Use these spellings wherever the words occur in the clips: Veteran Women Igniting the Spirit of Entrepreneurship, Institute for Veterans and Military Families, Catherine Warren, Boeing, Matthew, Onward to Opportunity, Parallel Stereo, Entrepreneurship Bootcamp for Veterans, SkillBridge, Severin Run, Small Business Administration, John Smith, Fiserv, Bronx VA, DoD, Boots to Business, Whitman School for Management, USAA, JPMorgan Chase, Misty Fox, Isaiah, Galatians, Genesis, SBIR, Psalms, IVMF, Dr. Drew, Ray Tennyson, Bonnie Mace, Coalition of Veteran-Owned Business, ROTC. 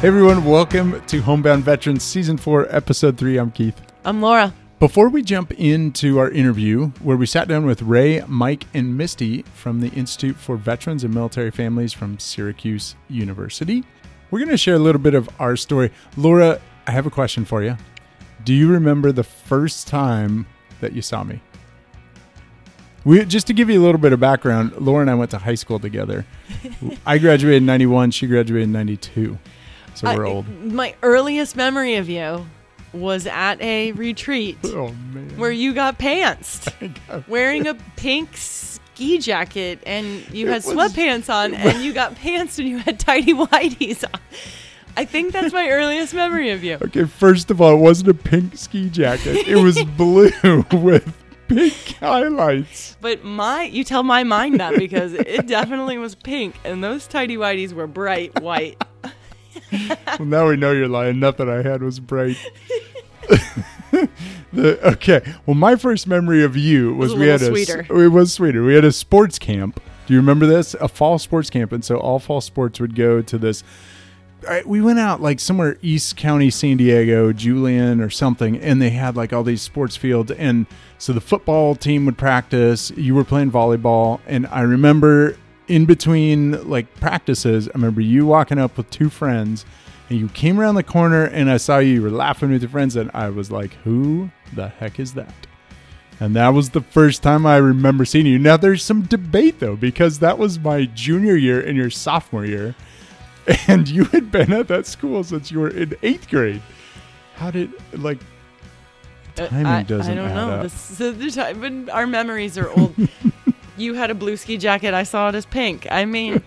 Hey everyone, welcome to Homebound Veterans Season 4, Episode 3. I'm Keith. I'm Laura. Before we jump into our interview, where we sat down with Ray, Mike, and Misty from the Institute for Veterans and Military Families from Syracuse University, we're going to share a little bit of our story. Laura, I have a question for you. Do you remember the first time that you saw me? Just to give you a little bit of background, Laura and I went to high school together. I graduated in 91. She graduated in 92. So we're old. My earliest memory of you was at a retreat where you got pantsed, wearing a pink ski jacket, and you had sweatpants on, and you got pantsed, and you had tidy whities on. I think that's my earliest memory of you. Okay, first of all, it wasn't a pink ski jacket. It was blue with pink highlights. But you tell my mind that, because it definitely was pink, and those tidy whities were bright white. Well, now we know you're lying. Nothing I had was bright. Okay. Well, my first memory of you was it was sweeter. We had a sports camp. Do you remember this? A fall sports camp. And so all fall sports would go to this. We went out like somewhere East County, San Diego, Julian or something, and they had like all these sports fields. And so the football team would practice. You were playing volleyball. And I remember in between like practices, I remember you walking up with two friends, and you came around the corner, and I saw you were laughing with your friends, and I was like, who the heck is that? And that was the first time I remember seeing you. Now there's some debate though, because that was my junior year and your sophomore year. And you had been at that school since you were in 8th grade. How did timing doesn't matter? I don't know. But our memories are old. You had a blue ski jacket. I saw it as pink. I mean,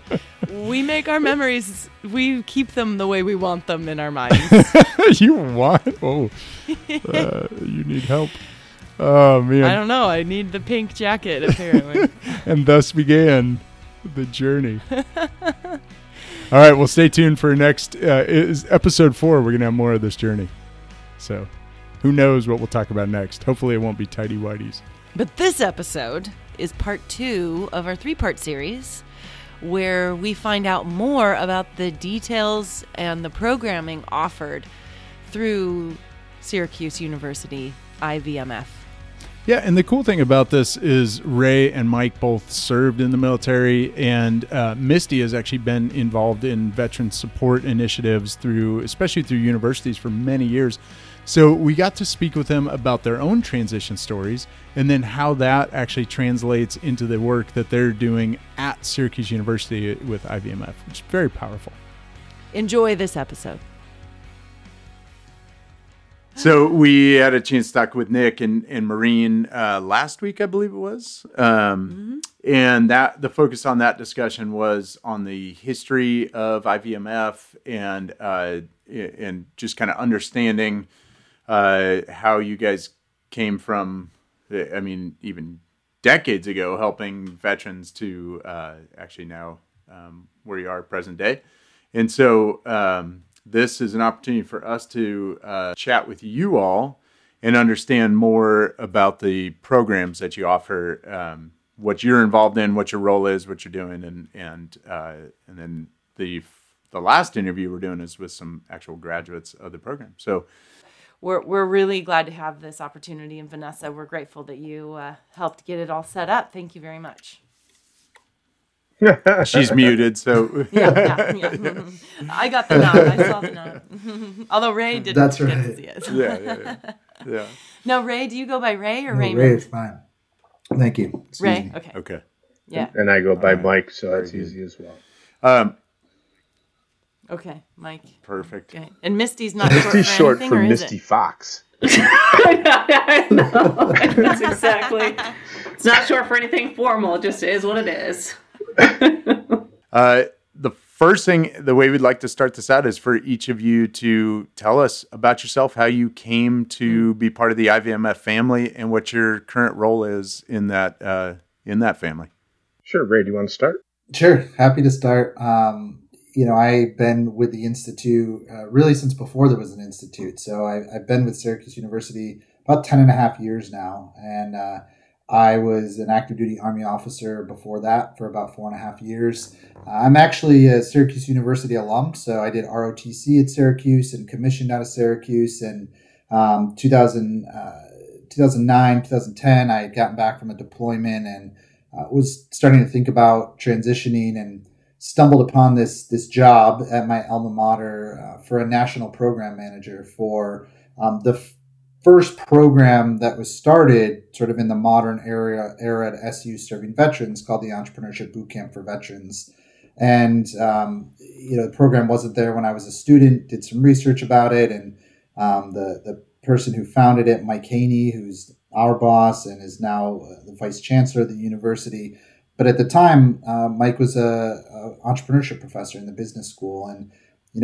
we make our memories. We keep them the way we want them in our minds. You want? Oh, you need help. Oh, man. I don't know. I need the pink jacket, apparently. And thus began the journey. All right. Well, stay tuned for next episode 4. We're going to have more of this journey. So who knows what we'll talk about next. Hopefully it won't be tidy whities. But this episode is part 2 of our 3-part series where we find out more about the details and the programming offered through Syracuse University, IVMF. Yeah, and the cool thing about this is Ray and Mike both served in the military, and Misty has actually been involved in veteran support initiatives especially through universities for many years. So we got to speak with them about their own transition stories and then how that actually translates into the work that they're doing at Syracuse University with IVMF, which is very powerful. Enjoy this episode. So we had a chance to talk with Nick and Maureen last week, I believe it was. And that the focus on that discussion was on the history of IVMF and just kind of understanding how you guys came from, I mean, even decades ago, helping veterans to actually now where you are present day. And so this is an opportunity for us to chat with you all and understand more about the programs that you offer, what you're involved in, what your role is, what you're doing, and then the last interview we're doing is with some actual graduates of the program. So. We're really glad to have this opportunity. And Vanessa, we're grateful that you helped get it all set up. Thank you very much. She's muted, so. Yeah. I got the nod. I saw the nod. Although Ray didn't get to see it. Yeah. No, Ray, do you go by Ray or Raymond? Ray is fine. Thank you. Excuse Ray, me. Okay. Yeah. And I go by Mike, so that's easy as well. Okay, Mike. Perfect. Okay. And Misty's not short for anything, short for or is Misty it? Fox. I know. That's exactly. It's not short for anything formal. It just is what it is. The first thing, the way we'd like to start this out is for each of you to tell us about yourself, how you came to be part of the IVMF family, and what your current role is in that family. Sure, Ray. Do you want to start? Sure, happy to start. You know, I've been with the Institute really since before there was an Institute. So I've been with Syracuse University about 10 and a half years now. And I was an active duty Army officer before that for about 4.5 years. I'm actually a Syracuse University alum, so I did ROTC at Syracuse and commissioned out of Syracuse. And 2009, 2010, I had gotten back from a deployment and was starting to think about transitioning and stumbled upon this job at my alma mater for a national program manager for the first program that was started sort of in the modern era at SU serving veterans called the Entrepreneurship Bootcamp for Veterans. And, the program wasn't there when I was a student, did some research about it. And the person who founded it, Mike Haney, who's our boss and is now the vice chancellor of the university. But at the time, Mike was a entrepreneurship professor in the business school. And,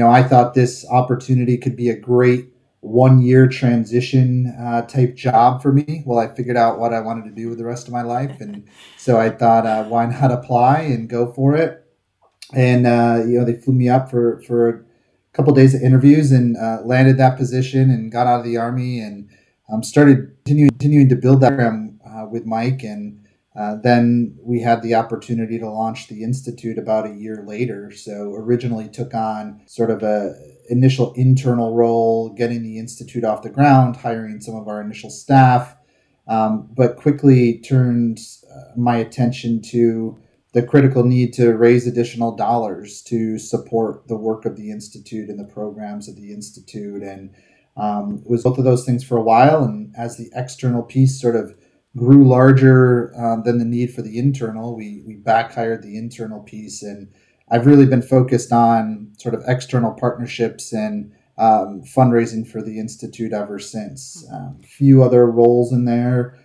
I thought this opportunity could be a great 1-year transition type job for me. Well, I figured out what I wanted to do with the rest of my life. And so I thought, why not apply and go for it? And, they flew me up for a couple of days of interviews and landed that position and got out of the Army and started continuing to build that program with Mike. And then we had the opportunity to launch the Institute about a year later. So originally took on sort of a initial internal role, getting the Institute off the ground, hiring some of our initial staff, but quickly turned my attention to the critical need to raise additional dollars to support the work of the Institute and the programs of the Institute. And it was both of those things for a while. And as the external piece sort of grew larger than the need for the internal, we back hired the internal piece, and I've really been focused on sort of external partnerships and fundraising for the Institute ever since. Few other roles in there,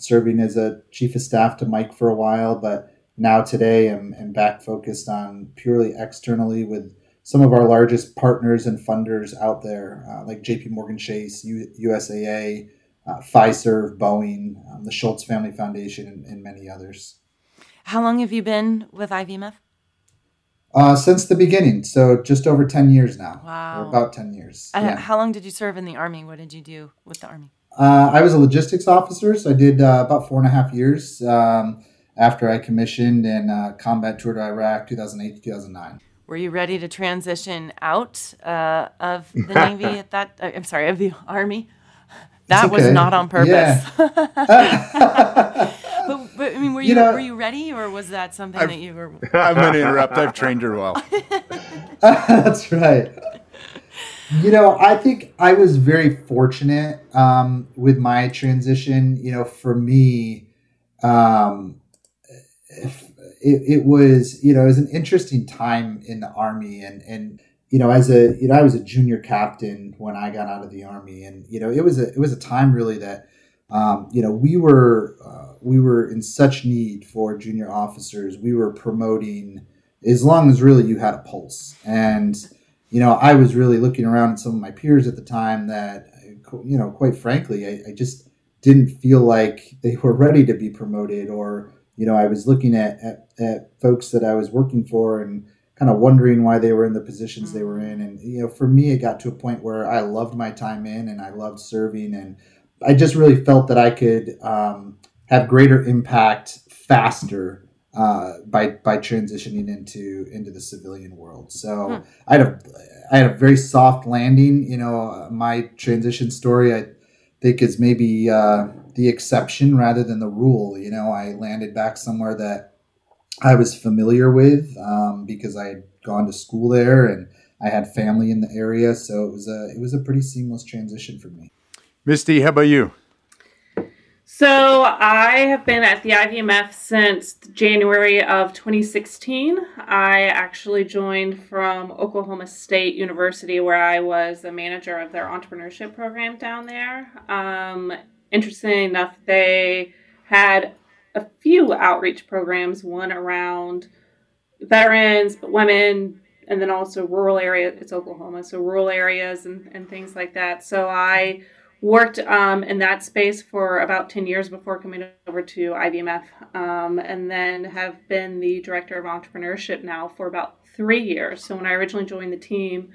serving as a chief of staff to Mike for a while, but now today I'm back focused on purely externally with some of our largest partners and funders out there, like JPMorgan Chase, USAA, Fiserv, Boeing, the Schultz Family Foundation, and many others. How long have you been with IVMF? Since the beginning. So just over 10 years now. Wow. Or about 10 years. Yeah. How long did you serve in the Army? What did you do with the Army? I was a logistics officer. So I did about 4.5 years after I commissioned and combat toured Iraq 2008 to 2009. Were you ready to transition out of the Navy at that? I'm sorry, of the Army? That okay. Was not on purpose. Yeah. But I mean, were you ready, or was that something that you were? I'm going to interrupt. I've trained her well. That's right. I think I was very fortunate with my transition. For me, it was it was an interesting time in the Army, and I was a junior captain when I got out of the Army, and it was a time really that. We were in such need for junior officers. We were promoting as long as really you had a pulse. And, I was really looking around at some of my peers at the time that, quite frankly, I just didn't feel like they were ready to be promoted. Or, I was looking at folks that I was working for and kind of wondering why they were in the positions they were in. And, for me, it got to a point where I loved my time in and I loved serving, and I just really felt that I could have greater impact faster by transitioning into the civilian world. So I had a very soft landing. My transition story, I think, is maybe the exception rather than the rule. I landed back somewhere that I was familiar with because I had gone to school there and I had family in the area. So it was a pretty seamless transition for me. Misty, how about you? So I have been at the IVMF since January of 2016. I actually joined from Oklahoma State University, where I was the manager of their entrepreneurship program down there. Interestingly enough, they had a few outreach programs, one around veterans, but women, and then also rural areas. It's Oklahoma, so rural areas and things like that. So I worked in that space for about 10 years before coming over to IVMF, and then have been the director of entrepreneurship now for about 3 years. So when I originally joined the team,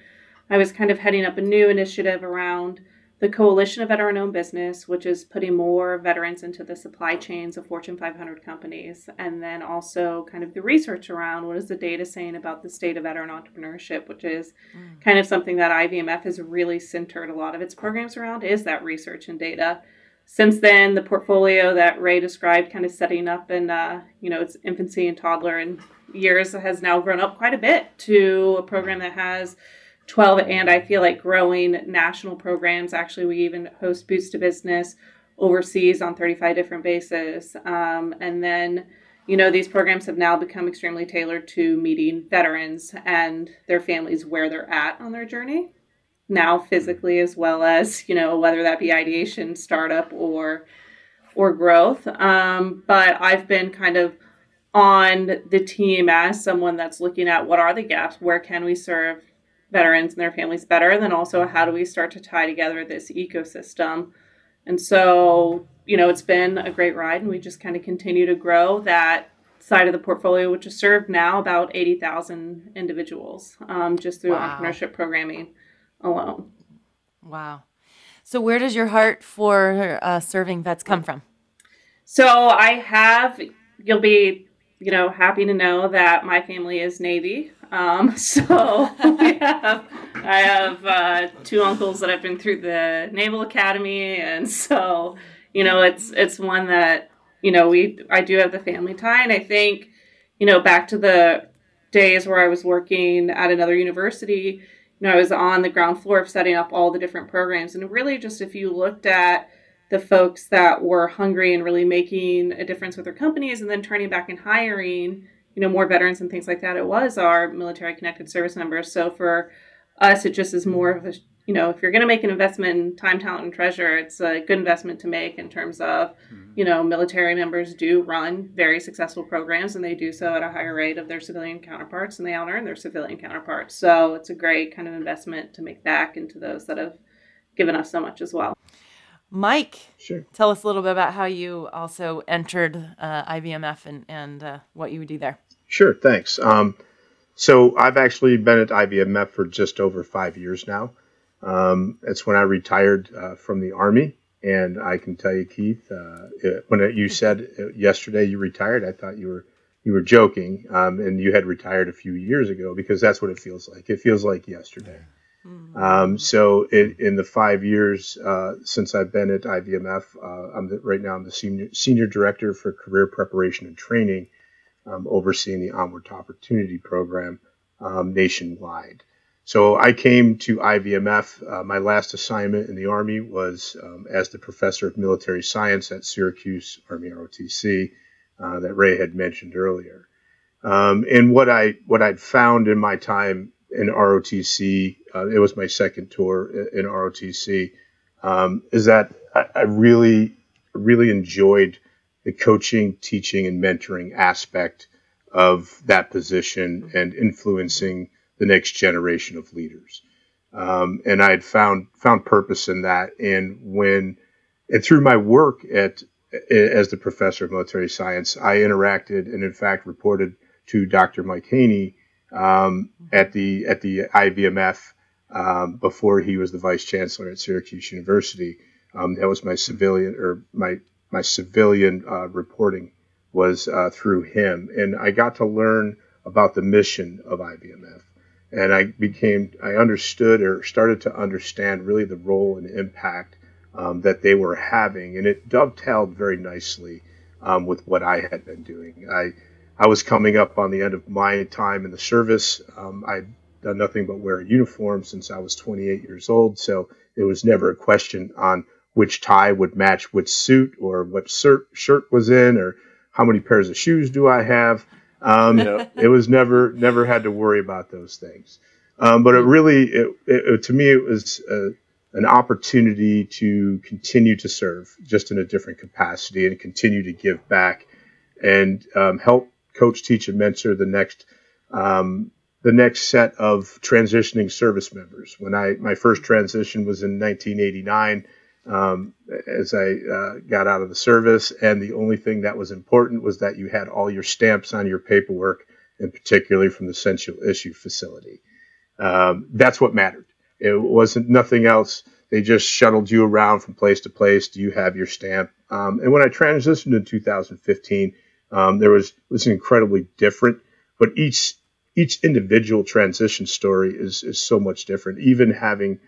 I was kind of heading up a new initiative around the Coalition of Veteran-Owned Business, which is putting more veterans into the supply chains of Fortune 500 companies, and then also kind of the research around what is the data saying about the state of veteran entrepreneurship, which is kind of something that IVMF has really centered a lot of its programs around, is that research and data. Since then, the portfolio that Ray described kind of setting up in, its infancy and toddler and years has now grown up quite a bit to a program that has 12 and I feel like growing national programs. Actually, we even host Boots to Business overseas on 35 different bases. And then, these programs have now become extremely tailored to meeting veterans and their families where they're at on their journey now physically, as well as, whether that be ideation, startup or growth. But I've been kind of on the team as someone that's looking at what are the gaps, where can we serve veterans and their families better, and then also how do we start to tie together this ecosystem. And so, it's been a great ride, and we just kind of continue to grow that side of the portfolio, which has served now about 80,000 individuals just through entrepreneurship programming alone. Wow. So where does your heart for serving vets come from? So you'll be happy to know that my family is Navy. So I have two uncles that have been through the Naval Academy. And so, it's one that, I do have the family tie. And I think, back to the days where I was working at another university, I was on the ground floor of setting up all the different programs. And really just if you looked at the folks that were hungry and really making a difference with their companies and then turning back and hiring, more veterans and things like that, it was our military connected service members. So for us, it just is more of a, if you're going to make an investment in time, talent, and treasure, it's a good investment to make in terms of, military members do run very successful programs, and they do so at a higher rate of their civilian counterparts, and they out-earn their civilian counterparts. So it's a great kind of investment to make back into those that have given us so much as well. Mike, sure. Tell us a little bit about how you also entered IVMF and what you would do there. Sure, thanks. So I've actually been at IVMF for just over 5 years now. It's when I retired from the Army. And I can tell you, Keith, you said yesterday you retired, I thought you were joking. And you had retired a few years ago, because that's what it feels like. It feels like yesterday. Mm-hmm. In the 5 years since I've been at IVMF, I'm the senior director for career preparation and training, overseeing the Onward to Opportunity program nationwide. So I came to IVMF. My last assignment in the Army was as the professor of military science at Syracuse Army ROTC that Ray had mentioned earlier. And what I'd found in my time in ROTC, it was my second tour in ROTC, is that I really, really enjoyed the coaching, teaching, and mentoring aspect of that position and influencing the next generation of leaders. And I had found purpose in that. And through my work as the professor of military science, I interacted and in fact reported to Dr. Mike Haney at the IVMF before he was the vice chancellor at Syracuse University. That was my civilian reporting was through him, and I got to learn about the mission of IVMF, and I started to understand really the role and impact that they were having, and it dovetailed very nicely with what I had been doing. I was coming up on the end of my time in the service. I'd done nothing but wear a uniform since I was 28 years old, so there was never a question on which tie would match which suit or what shirt was in or how many pairs of shoes do I have. It was never had to worry about those things. But it really, to me, it was an opportunity to continue to serve just in a different capacity and continue to give back and help coach, teach, and mentor the next set of transitioning service members. When my first transition was in 1989, as I got out of the service, and the only thing that was important was that you had all your stamps on your paperwork, and particularly from the Essential Issue Facility. That's what mattered. It wasn't nothing else. They just shuttled you around from place to place. Do you have your stamp? And when I transitioned in 2015, it was incredibly different. But each individual transition story is so much different. Even having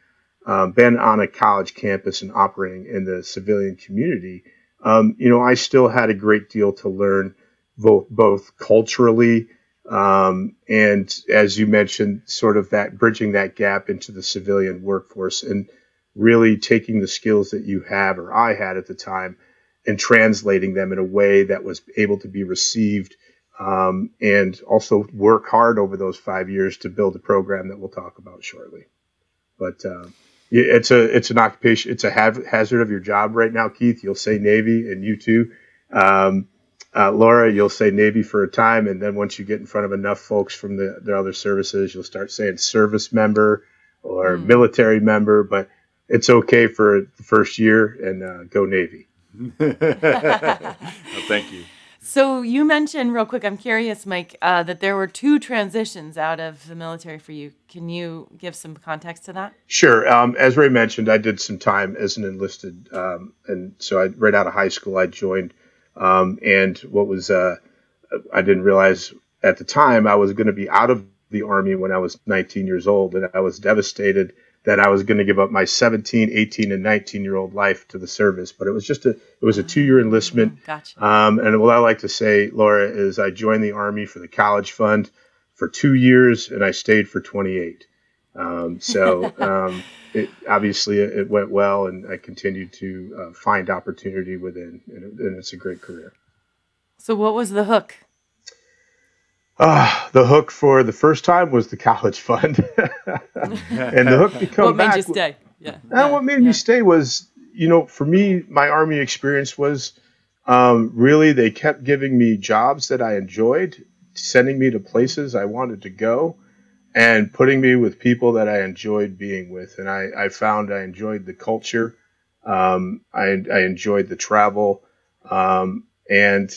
been on a college campus and operating in the civilian community, I still had a great deal to learn, both culturally and, as you mentioned, sort of that bridging that gap into the civilian workforce and really taking the skills that you have or I had at the time and translating them in a way that was able to be received, and also work hard over those 5 years to build a program that we'll talk about shortly. But it's an occupation. It's a hazard of your job right now, Keith. You'll say Navy, and you too. Laura, you'll say Navy for a time, and then once you get in front of enough folks from the other services, you'll start saying service member or military member, but it's okay for the first year, and go Navy. Well, thank you. So you mentioned real quick, I'm curious, Mike, that there were two transitions out of the military for you. Can you give some context to that? Sure. As Ray mentioned, I did some time as an enlisted, and so right out of high school, I joined. And what was, I didn't realize at the time I was going to be out of the Army when I was 19 years old, and I was devastated that I was going to give up my 17, 18, and 19-year-old life to the service. But it was just a 2-year enlistment. Gotcha. And what I like to say, Laura, is I joined the Army for the college fund for 2 years, and I stayed for 28. It went well, and I continued to find opportunity within, and it's a great career. So what was the hook? The hook for the first time was the college fund. And the hook to come what back. What made you stay? Yeah. What made me stay was, for me, my Army experience was really they kept giving me jobs that I enjoyed, sending me to places I wanted to go, and putting me with people that I enjoyed being with. And I found I enjoyed the culture. I enjoyed the travel. And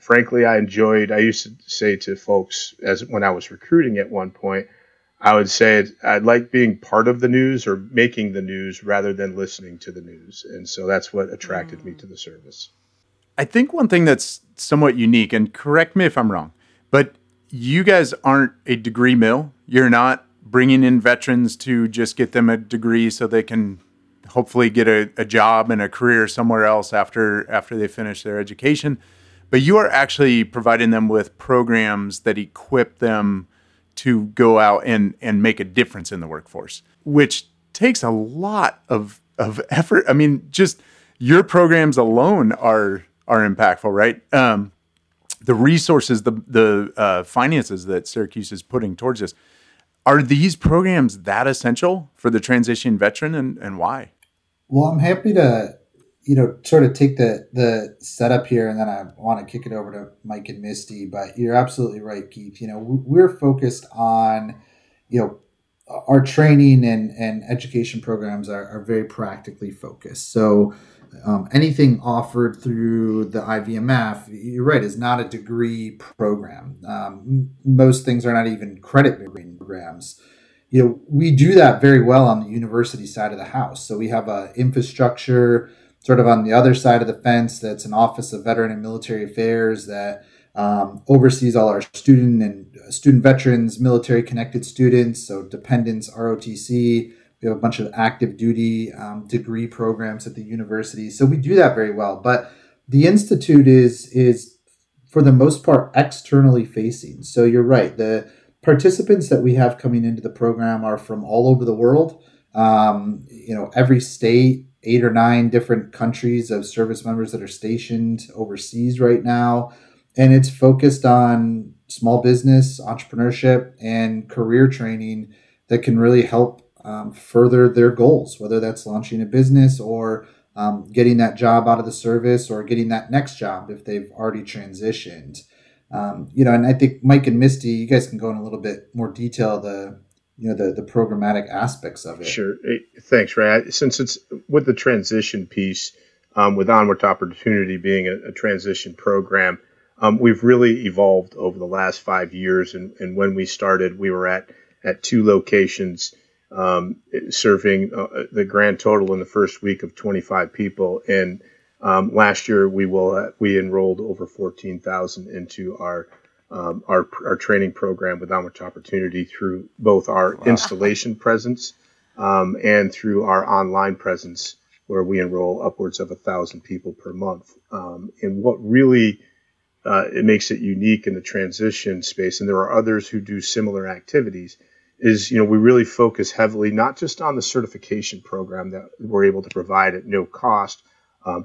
frankly, I used to say to folks when I was recruiting at one point, I would say I like being part of the news or making the news rather than listening to the news. And so that's what attracted me to the service. I think one thing that's somewhat unique, and correct me if I'm wrong, but you guys aren't a degree mill. You're not bringing in veterans to just get them a degree so they can hopefully get a job and a career somewhere else after they finish their education. But you are actually providing them with programs that equip them to go out and make a difference in the workforce, which takes a lot of effort. I mean, just your programs alone are impactful, right? The resources, the finances that Syracuse is putting towards this. Are these programs that essential for the transition veteran, and why? Well, I'm happy to sort of take the setup here, and then I want to kick it over to Mike and Misty, but you're absolutely right, Keith. We're focused on, our training and education programs are very practically focused. So anything offered through the IVMF, you're right, is not a degree program. Most things are not even credit programs. We do that very well on the university side of the house. So we have a infrastructure sort of on the other side of the fence, that's an Office of Veteran and Military Affairs that oversees all our student and student veterans, military-connected students, so dependents, ROTC. We have a bunch of active duty degree programs at the university. So we do that very well. But the Institute is for the most part, externally facing. So you're right. The participants that we have coming into the program are from all over the world, every state, 8 or 9 different countries of service members that are stationed overseas right now. And it's focused on small business, entrepreneurship, and career training that can really help further their goals, whether that's launching a business or getting that job out of the service or getting that next job if they've already transitioned. And I think Mike and Misty, you guys can go in a little bit more detail the programmatic aspects of it. Sure. Thanks, Ray. Since it's with the transition piece, with Onward to Opportunity being a transition program, we've really evolved over the last 5 years. And when we started, we were at 2 locations serving the grand total in the first week of 25 people. And last year we enrolled over 14,000 into our training program with Onward to Opportunity through both our installation presence and through our online presence, where we enroll upwards of 1,000 people per month. And what really it makes it unique in the transition space, and there are others who do similar activities, is, you know, we really focus heavily not just on the certification program that we're able to provide at no cost,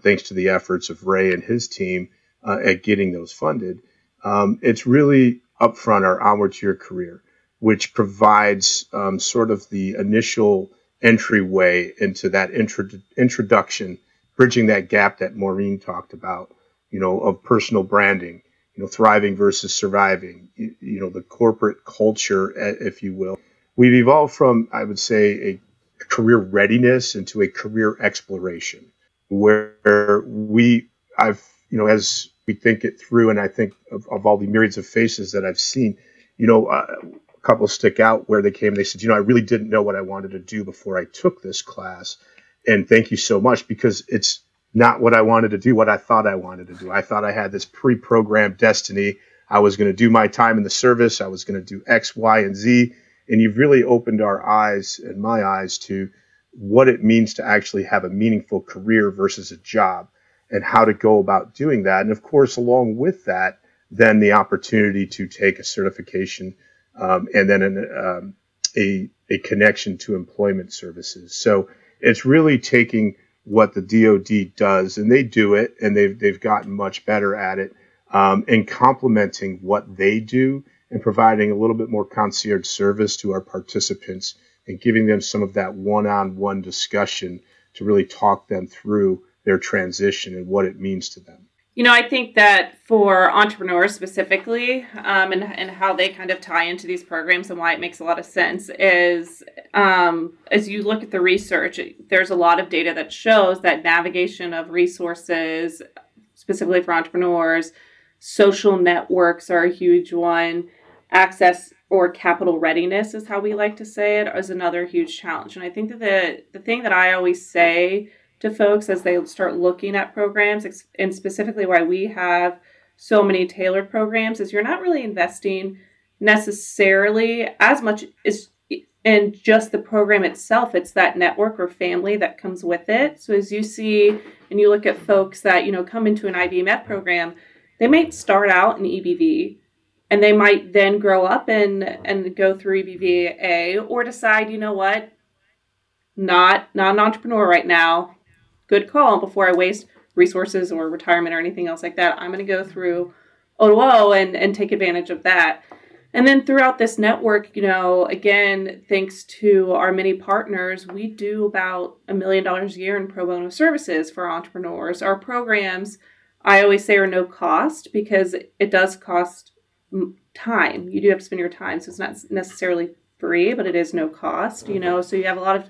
thanks to the efforts of Ray and his team at getting those funded. It's really upfront or Onward to Your Career, which provides sort of the initial entryway into that introduction, bridging that gap that Maureen talked about, you know, of personal branding, you know, thriving versus surviving, you know, the corporate culture, if you will. We've evolved from, I would say, a career readiness into a career exploration, where as we think it through, and I think of all the myriads of faces that I've seen, you know, couple stick out where they came. They said, you know, I really didn't know what I wanted to do before I took this class. And thank you so much, because it's not what I wanted to do, what I thought I wanted to do. I thought I had this pre-programmed destiny. I was going to do my time in the service. I was going to do X, Y, and Z. And you've really opened our eyes and my eyes to what it means to actually have a meaningful career versus a job and how to go about doing that. And of course, along with that, then the opportunity to take a certification and then a connection to employment services. So it's really taking what the DoD does, and they do it, and they've gotten much better at it, and complementing what they do and providing a little bit more concierge service to our participants and giving them some of that one-on-one discussion to really talk them through their transition and what it means to them. You know, I think that for entrepreneurs specifically, and how they kind of tie into these programs and why it makes a lot of sense is, as you look at the research, there's a lot of data that shows that navigation of resources, specifically for entrepreneurs, social networks are a huge one, access or capital readiness is how we like to say it, is another huge challenge. And I think that the thing that I always say to folks as they start looking at programs, and specifically why we have so many tailored programs, is you're not really investing necessarily as much as in just the program itself. It's that network or family that comes with it. So as you see, and you look at folks that, you know, come into an IBMF program, they might start out in EBV, and they might then grow up and go through EBVA, or decide, you know what, not an entrepreneur right now. Good call. Before I waste resources or retirement or anything else like that, I'm going to go through O2O and take advantage of that. And then throughout this network, you know, again, thanks to our many partners, we do about $1 million a year in pro bono services for entrepreneurs. Our programs, I always say, are no cost, because it does cost time. You do have to spend your time. So it's not necessarily free, but it is no cost, you know, so you have a lot of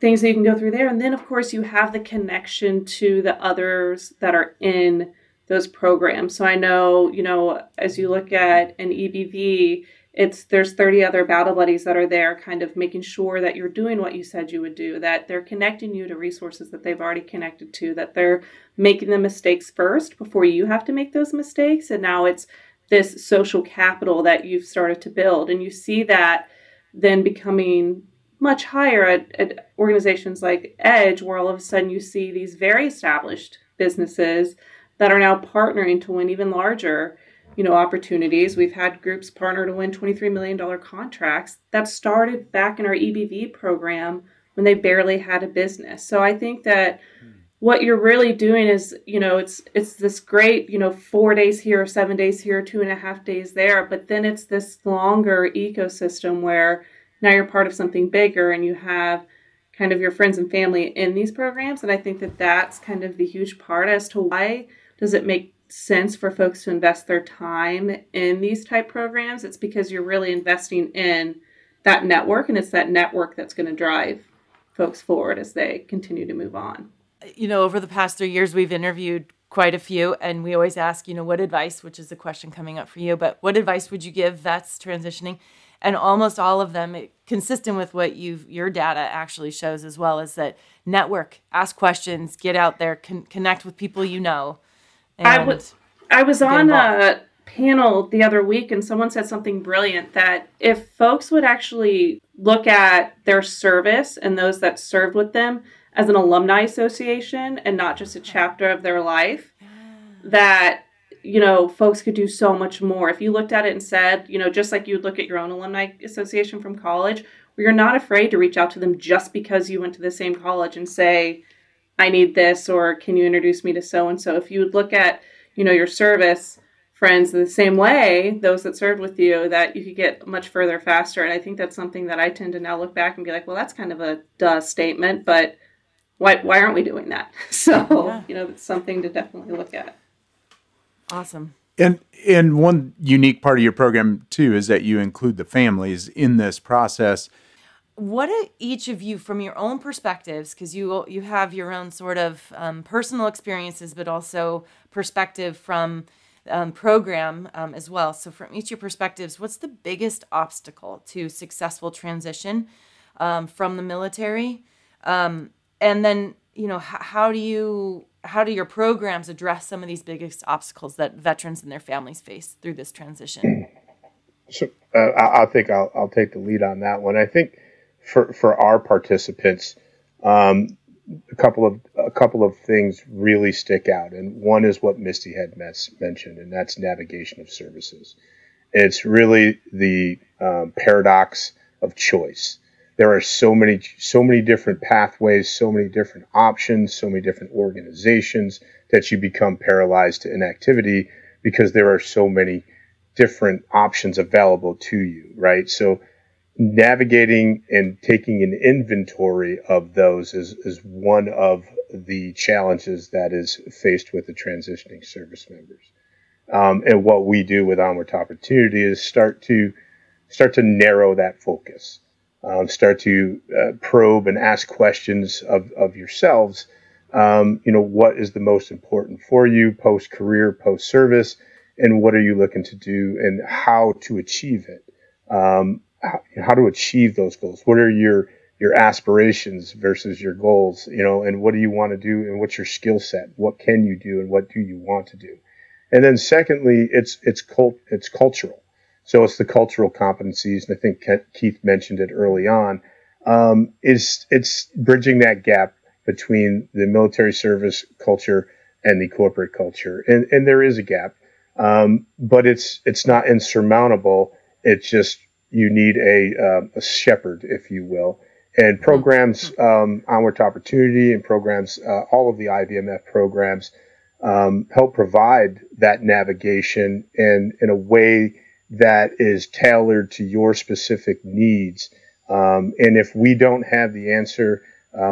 things that you can go through there. And then, of course, you have the connection to the others that are in those programs. So I know, you know, as you look at an EBV, there's 30 other battle buddies that are there, kind of making sure that you're doing what you said you would do, that they're connecting you to resources that they've already connected to, that they're making the mistakes first before you have to make those mistakes. And now it's this social capital that you've started to build. And you see that then becoming much higher at organizations like Edge, where all of a sudden you see these very established businesses that are now partnering to win even larger, you know, opportunities. We've had groups partner to win $23 million contracts that started back in our EBV program when they barely had a business. So I think that what you're really doing is, you know, it's this great, you know, 4 days here, 7 days here, 2.5 days there, but then it's this longer ecosystem where now you're part of something bigger, and you have kind of your friends and family in these programs. And I think that that's kind of the huge part as to why does it make sense for folks to invest their time in these type programs. It's because you're really investing in that network, and it's that network that's going to drive folks forward as they continue to move on. You know, over the past 3 years, we've interviewed quite a few, and we always ask, you know, what advice, which is the question coming up for you, but what advice would you give vets transitioning? And almost all of them, consistent with what your data actually shows as well, is that network, ask questions, get out there, connect with people you know. And I was on a panel the other week, and someone said something brilliant, that if folks would actually look at their service and those that served with them as an alumni association and not just a chapter of their life, that, you know, folks could do so much more. If you looked at it and said, you know, just like you would look at your own alumni association from college, where you're not afraid to reach out to them just because you went to the same college and say, I need this, or can you introduce me to so-and-so? If you would look at, you know, your service friends in the same way, those that served with you, that you could get much further faster. And I think that's something that I tend to now look back and be like, well, that's kind of a duh statement, but why aren't we doing that? So, yeah. You know, it's something to definitely look at. Awesome. And one unique part of your program, too, is that you include the families in this process. What do each of you, from your own perspectives, because you have your own sort of personal experiences, but also perspective from program as well. So from each of your perspectives, what's the biggest obstacle to successful transition from the military? And then, you know, how do your programs address some of these biggest obstacles that veterans and their families face through this transition? So I think I'll take the lead on that one. I think for our participants, a couple of things really stick out, and one is what Misty had mentioned, and that's navigation of services. It's really the paradox of choice. There are so many different pathways, so many different options, so many different organizations that you become paralyzed to inactivity because there are so many different options available to you, right? So navigating and taking an inventory of those is one of the challenges that is faced with the transitioning service members. And what we do with Onward to Opportunity is start to narrow that focus, start to probe and ask questions of yourselves. You know, what is the most important for you post-career, post-service, and what are you looking to do and how to achieve it? How to achieve those goals. What are your aspirations versus your goals, you know, and what do you want to do and what's your skill set? What can you do and what do you want to do? And then secondly, it's cultural. So it's the cultural competencies. And I think Keith mentioned it early on, it's bridging that gap between the military service culture and the corporate culture. And there is a gap, but it's not insurmountable. It's just, you need a shepherd, if you will, and programs Onward to Opportunity and programs, all of the IVMF programs, help provide that navigation and in a way that is tailored to your specific needs. And if we don't have the answer,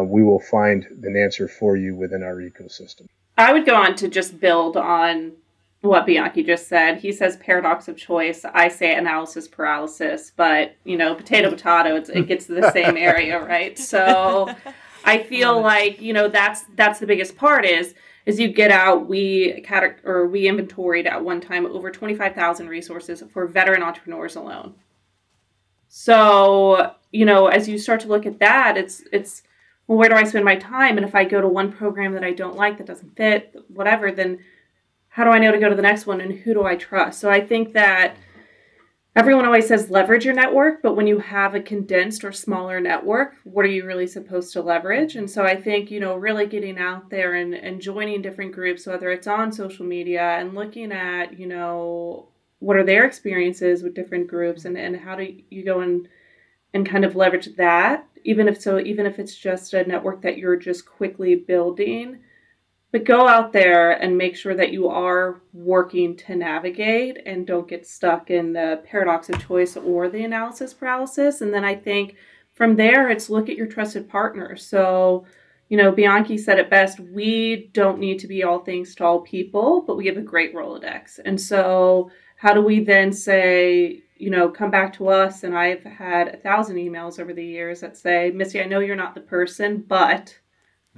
we will find an answer for you within our ecosystem. I would go on to just build on what Bianchi just said. He says paradox of choice. I say analysis paralysis, but, you know, potato, potato, it gets to the same area, right? So I feel like, you know, that's the biggest part is you get out, we inventoried at one time over 25,000 resources for veteran entrepreneurs alone. So, you know, as you start to look at that, it's, well, where do I spend my time? And if I go to one program that I don't like, that doesn't fit, whatever, then how do I know to go to the next one, and who do I trust? So I think that everyone always says leverage your network, but when you have a condensed or smaller network, what are you really supposed to leverage? And so I think, you know, really getting out there and joining different groups, whether it's on social media and looking at, you know, what are their experiences with different groups and how do you go and kind of leverage that, even if it's just a network that you're just quickly building. But go out there and make sure that you are working to navigate and don't get stuck in the paradox of choice or the analysis paralysis. And then I think from there, it's look at your trusted partner. So, you know, Bianchi said it best, we don't need to be all things to all people, but we have a great Rolodex. And so how do we then say, you know, come back to us? And I've had 1,000 emails over the years that say, Missy, I know you're not the person, but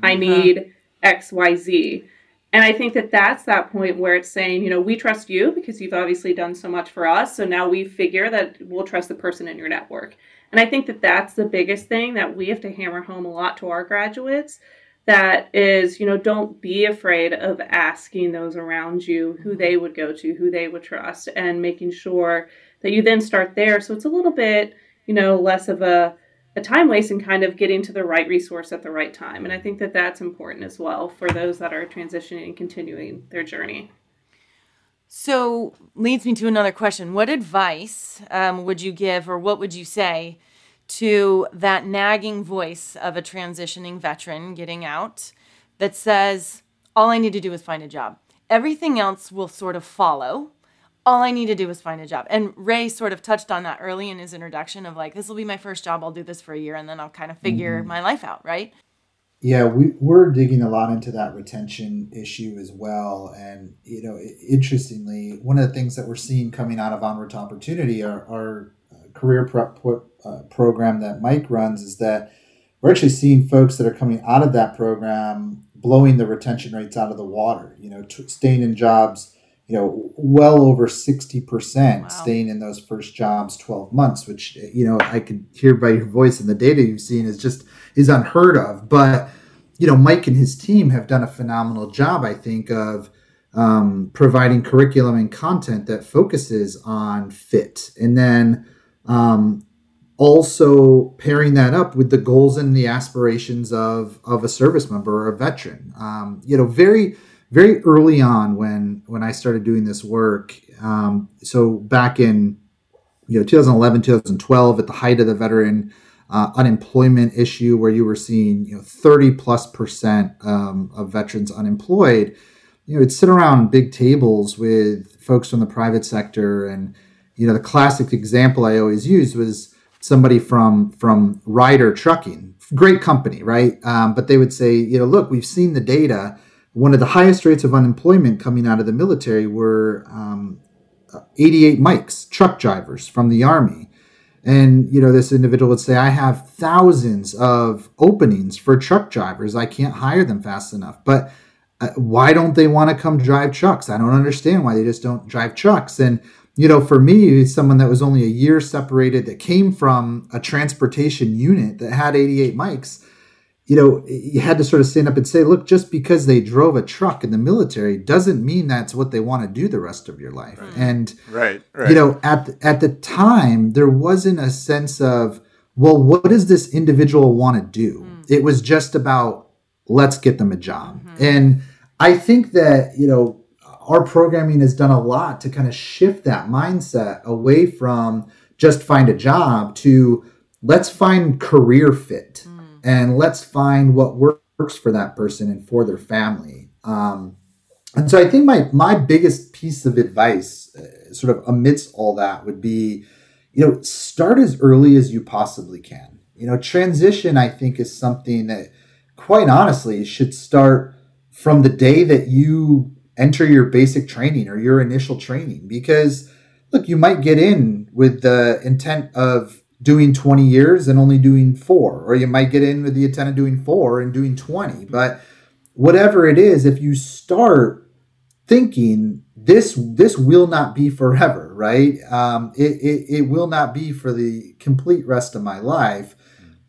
I need XYZ. And I think that that's that point where it's saying, you know, we trust you because you've obviously done so much for us. So now we figure that we'll trust the person in your network. And I think that that's the biggest thing that we have to hammer home a lot to our graduates. That is, you know, don't be afraid of asking those around you who they would go to, who they would trust, and making sure that you then start there. So it's a little bit, you know, less of a time waste and kind of getting to the right resource at the right time. And I think that that's important as well for those that are transitioning and continuing their journey. So leads me to another question. What advice would you give, or what would you say to that nagging voice of a transitioning veteran getting out that says, all I need to do is find a job. Everything else will sort of follow. All I need to do is find a job. And Ray sort of touched on that early in his introduction of like, this will be my first job. I'll do this for a year and then I'll kind of figure my life out, right? Yeah, we're digging a lot into that retention issue as well. And, you know, interestingly, one of the things that we're seeing coming out of Onward to Opportunity, our career prep program that Mike runs, is that we're actually seeing folks that are coming out of that program blowing the retention rates out of the water, you know, staying in jobs, you know, well over 60%, staying in those first jobs 12 months, which, you know, I could hear by your voice and the data you've seen is unheard of. But, you know, Mike and his team have done a phenomenal job, I think, of providing curriculum and content that focuses on fit. And then also pairing that up with the goals and the aspirations of a service member or a veteran. You know, very, very early on when I started doing this work, so back in, you know, 2011, 2012, at the height of the veteran unemployment issue, where you were seeing, you know, 30+% of veterans unemployed, you know, it'd sit around big tables with folks from the private sector. And, you know, the classic example I always used was somebody from Ryder Trucking, great company, right? But they would say, you know, look, we've seen the data. One of the highest rates of unemployment coming out of the military were 88 Mikes, truck drivers from the Army. And, you know, this individual would say, I have thousands of openings for truck drivers. I can't hire them fast enough. But why don't they want to come drive trucks? I don't understand why they just don't drive trucks. And, you know, for me, someone that was only a year separated, that came from a transportation unit that had 88 Mikes, you know, you had to sort of stand up and say, look, just because they drove a truck in the military doesn't mean that's what they want to do the rest of your life. Right. And, right. You know, at the time, there wasn't a sense of, well, what does this individual want to do? It was just about, let's get them a job. And I think that, you know, our programming has done a lot to kind of shift that mindset away from just find a job to let's find career fit. And let's find what works for that person and for their family. And so I think my biggest piece of advice, sort of amidst all that, would be, you know, start as early as you possibly can. You know, transition, I think, is something that, quite honestly, should start from the day that you enter your basic training or your initial training. Because, look, you might get in with the intent of doing 20 years and only doing 4, or you might get in with the intent of doing 4 and doing 20. But whatever it is, if you start thinking this will not be forever, right? It will not be for the complete rest of my life.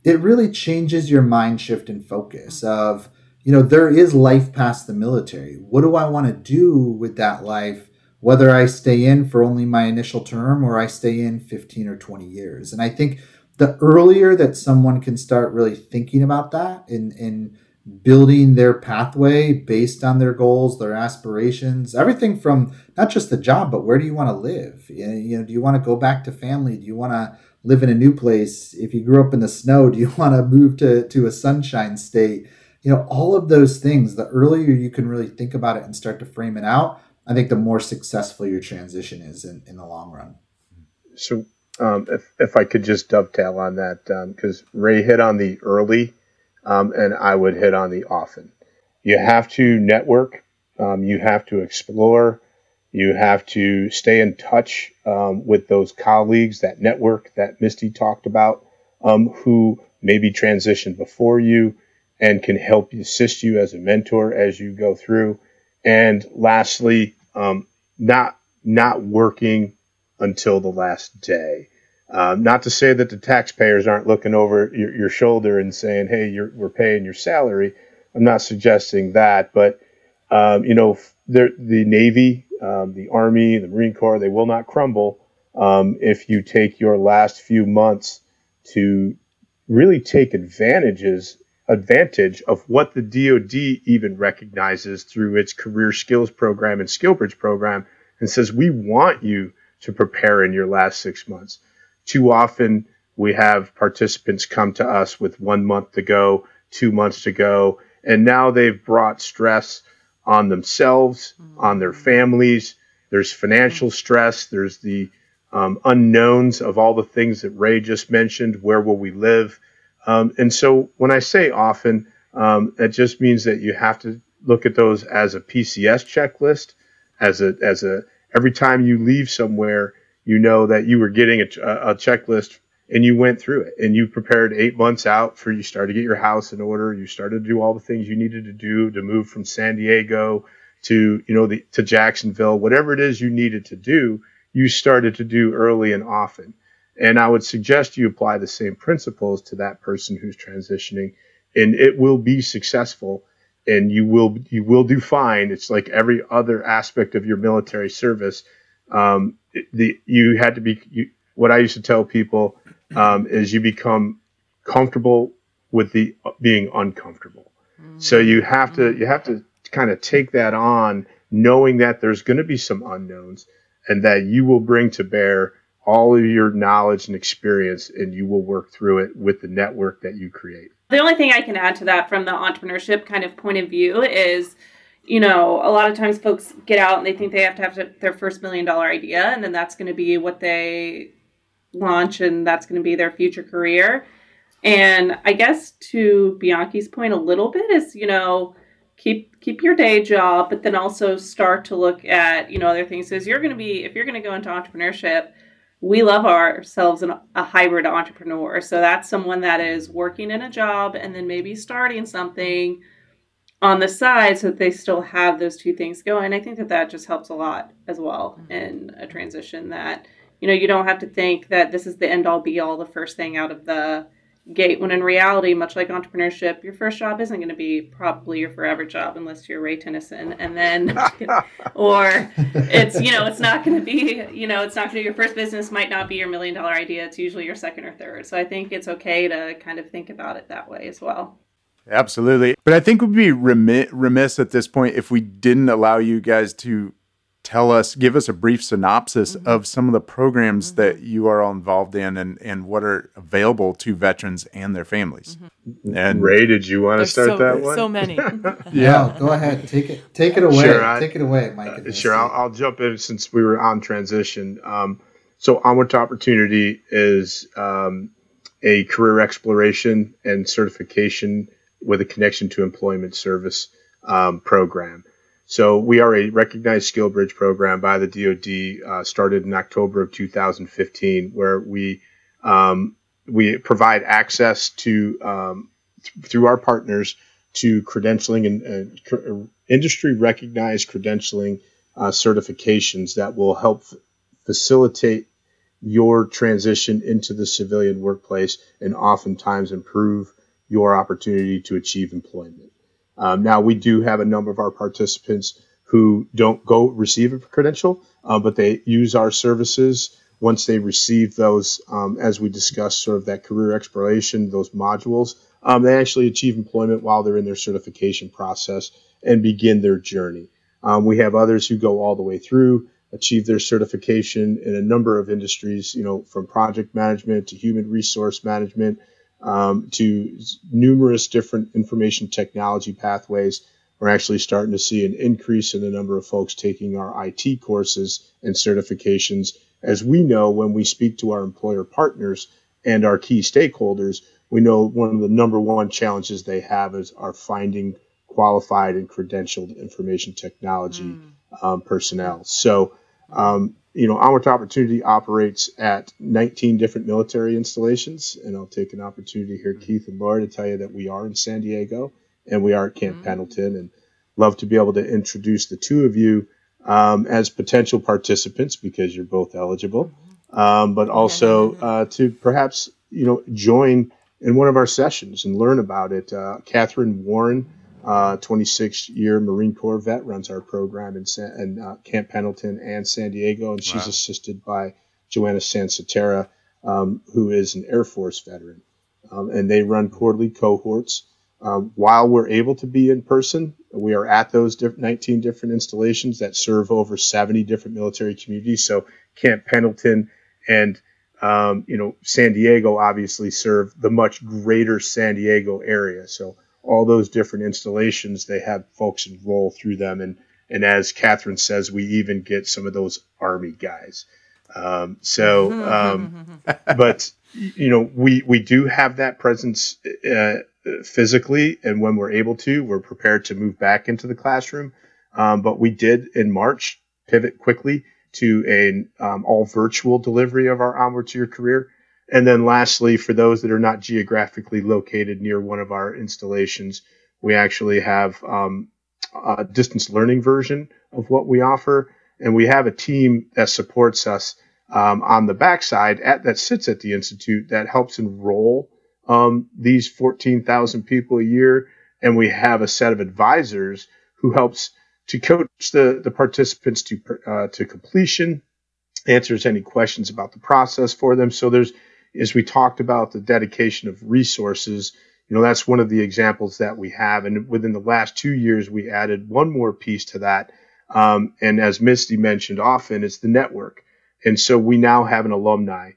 It really changes your mind shift and focus of, you know, there is life past the military. What do I want to do with that life? Whether I stay in for only my initial term or I stay in 15 or 20 years. And I think the earlier that someone can start really thinking about that and building their pathway based on their goals, their aspirations, everything from not just the job, but where do you want to live? You know, do you want to go back to family? Do you want to live in a new place? If you grew up in the snow, do you want to move to a sunshine state? You know, all of those things, the earlier you can really think about it and start to frame it out, I think the more successful your transition is in the long run. So if I could just dovetail on that, because Ray hit on the early and I would hit on the often. You have to network. You have to explore. You have to stay in touch with those colleagues, that network that Misty talked about, who maybe transitioned before you and can help assist you as a mentor as you go through. And lastly, not working until the last day. Not to say that the taxpayers aren't looking over your shoulder and saying, hey, we're paying your salary. I'm not suggesting that, but the Navy, the Army, the Marine Corps, they will not crumble if you take your last few months to really take advantage of what the DoD even recognizes through its career skills program and SkillBridge program, and says, we want you to prepare in your last 6 months. Too often we have participants come to us with 1 month to go, 2 months to go, and now they've brought stress on themselves, on their families. There's financial stress. There's the unknowns of all the things that Ray just mentioned. Where will we live? And so when I say often, that just means that you have to look at those as a PCS checklist, as a every time you leave somewhere, you know that you were getting a checklist and you went through it and you prepared 8 months out for you started to get your house in order. You started to do all the things you needed to do to move from San Diego to, to Jacksonville, whatever it is you needed to do, you started to do early and often. And I would suggest you apply the same principles to that person who's transitioning, and it will be successful and you will do fine. It's like every other aspect of your military service. What I used to tell people is you become comfortable with the being uncomfortable. Mm-hmm. So you have to kind of take that on, knowing that there's going to be some unknowns and that you will bring to bear all of your knowledge and experience, and you will work through it with the network that you create. The only thing I can add to that from the entrepreneurship kind of point of view is, a lot of times folks get out and they think they have to have their first $1 million idea, and then that's going to be what they launch and that's going to be their future career. And I guess to Bianchi's point a little bit is, keep your day job, but then also start to look at, other things. So if you're going to go into entrepreneurship, we love ourselves a hybrid entrepreneur. So that's someone that is working in a job and then maybe starting something on the side so that they still have those two things going. I think that just helps a lot as well in a transition that, you don't have to think that this is the end all be all, the first thing out of the gate, when in reality, much like entrepreneurship, your first job isn't going to be probably your forever job unless you're Ray Tennyson, and then or it's it's not going to be your first business might not be your $1 million idea. It's usually your second or third. So I think it's okay to kind of think about it that way as well. Absolutely. But I think we'd be remiss at this point if we didn't allow you guys to give us a brief synopsis of some of the programs that you are all involved in and what are available to veterans and their families. Mm-hmm. And Ray, did you want to start that one? So many. Yeah, go ahead. Take it away. Sure, take it away, Mike. Sure, I'll jump in since we were on transition. So Onward to Opportunity is a career exploration and certification with a connection to employment service program. So we are a recognized SkillBridge program by the DoD, started in October of 2015, where we provide access to through our partners to credentialing and industry recognized credentialing certifications that will help facilitate your transition into the civilian workplace and oftentimes improve your opportunity to achieve employment. Now, we do have a number of our participants who don't go receive a credential, but they use our services once they receive those, as we discussed, sort of that career exploration, those modules. They actually achieve employment while they're in their certification process and begin their journey. We have others who go all the way through, achieve their certification in a number of industries, from project management to human resource management, to numerous different information technology pathways. We're actually starting to see an increase in the number of folks taking our IT courses and certifications. As we know, when we speak to our employer partners and our key stakeholders, we know one of the number one challenges they have are finding qualified and credentialed information technology personnel. So, Onward to Opportunity operates at 19 different military installations. And I'll take an opportunity here, Keith and Laura, to tell you that we are in San Diego and we are at Camp Pendleton. And love to be able to introduce the two of you as potential participants, because you're both eligible, but also to perhaps, join in one of our sessions and learn about it. Catherine Warren, 26-year Marine Corps vet, runs our program in Camp Pendleton and San Diego, and she's assisted by Joanna Sansatera, who is an Air Force veteran. And they run quarterly cohorts. While we're able to be in person, we are at those 19 different installations that serve over 70 different military communities. So Camp Pendleton and San Diego obviously serve the much greater San Diego area. So all those different installations, they have folks enroll through them. And as Catherine says, we even get some of those Army guys. But, we do have that presence physically. And when we're able to, we're prepared to move back into the classroom. But we did in March pivot quickly to an all virtual delivery of our Onward to Your Career. And then lastly, for those that are not geographically located near one of our installations, we actually have a distance learning version of what we offer. And we have a team that supports us on the backside that sits at the Institute that helps enroll these 14,000 people a year. And we have a set of advisors who helps to coach the participants to completion, answers any questions about the process for them. So as we talked about the dedication of resources, that's one of the examples that we have. And within the last 2 years, we added one more piece to that. And as Misty mentioned often, it's the network. And so we now have an alumni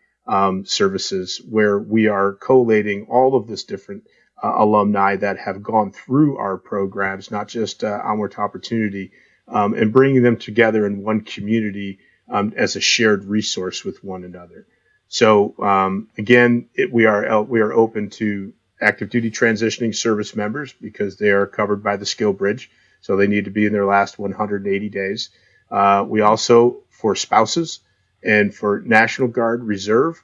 services where we are collating all of this different alumni that have gone through our programs, not just Onward to Opportunity, and bringing them together in one community as a shared resource with one another. So again, we are open to active duty transitioning service members because they are covered by the SkillBridge. So they need to be in their last 180 days. We also, for spouses and for National Guard Reserve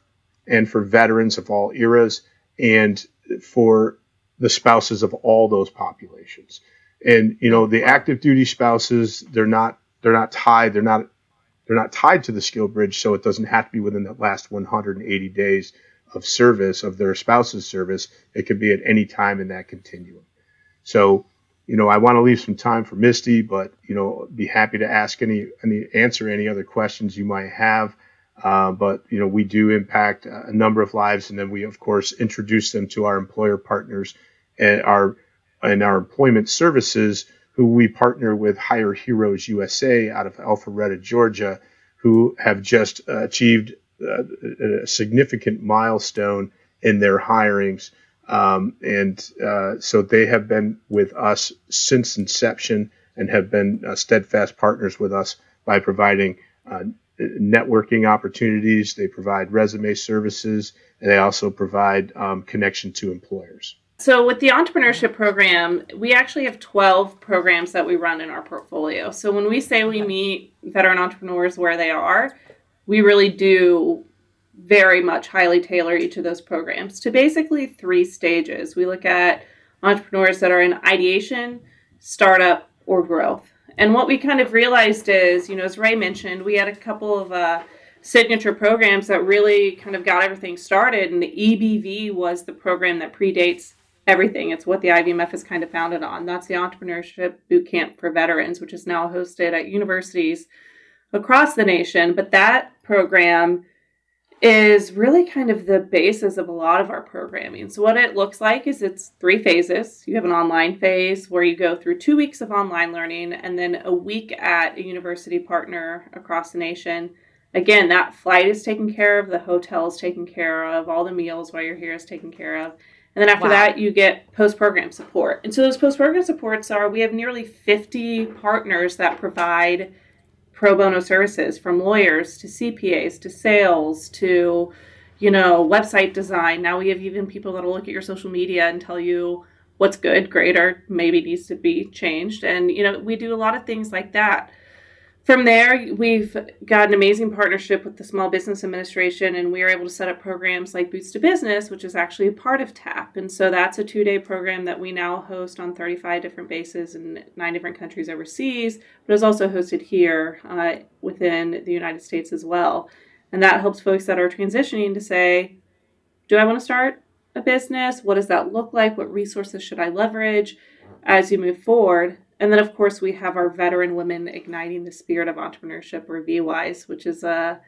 and for veterans of all eras and for the spouses of all those populations. And, the active duty spouses, they're not tied to the SkillBridge. So it doesn't have to be within the last 180 days of service of their spouse's service. It could be at any time in that continuum. So, I want to leave some time for Misty, but be happy to ask answer any other questions you might have. But we do impact a number of lives, and then we of course introduce them to our employer partners and our employment services, who we partner with Hire Heroes USA out of Alpharetta, Georgia, who have just achieved a significant milestone in their hirings. So they have been with us since inception and have been steadfast partners with us by providing networking opportunities. They provide resume services, and they also provide connection to employers. So with the entrepreneurship program, we actually have 12 programs that we run in our portfolio. So when we say we meet veteran entrepreneurs where they are, we really do very much highly tailor each of those programs to basically three stages. We look at entrepreneurs that are in ideation, startup, or growth. And what we kind of realized is, as Ray mentioned, we had a couple of signature programs that really kind of got everything started. And the EBV was the program that predates everything. It's what the IVMF is kind of founded on. That's the Entrepreneurship Bootcamp for Veterans, which is now hosted at universities across the nation. But that program is really kind of the basis of a lot of our programming. So what it looks like is it's three phases. You have an online phase where you go through 2 weeks of online learning and then a week at a university partner across the nation. Again, that flight is taken care of, the hotel is taken care of, all the meals while you're here is taken care of. And then after that, you get post-program support. And so those post-program supports are, we have nearly 50 partners that provide pro bono services, from lawyers to CPAs to sales to, website design. Now we have even people that'll look at your social media and tell you what's good, great, or maybe needs to be changed. And, we do a lot of things like that. From there, we've got an amazing partnership with the Small Business Administration, and we are able to set up programs like Boots to Business, which is actually a part of TAP. And so that's a two-day program that we now host on 35 different bases in 9 different countries overseas, but is also hosted here within the United States as well. And that helps folks that are transitioning to say, do I want to start a business? What does that look like? What resources should I leverage as you move forward? And then, of course, we have our Veteran Women Igniting the Spirit of Entrepreneurship, or VWISE, which is an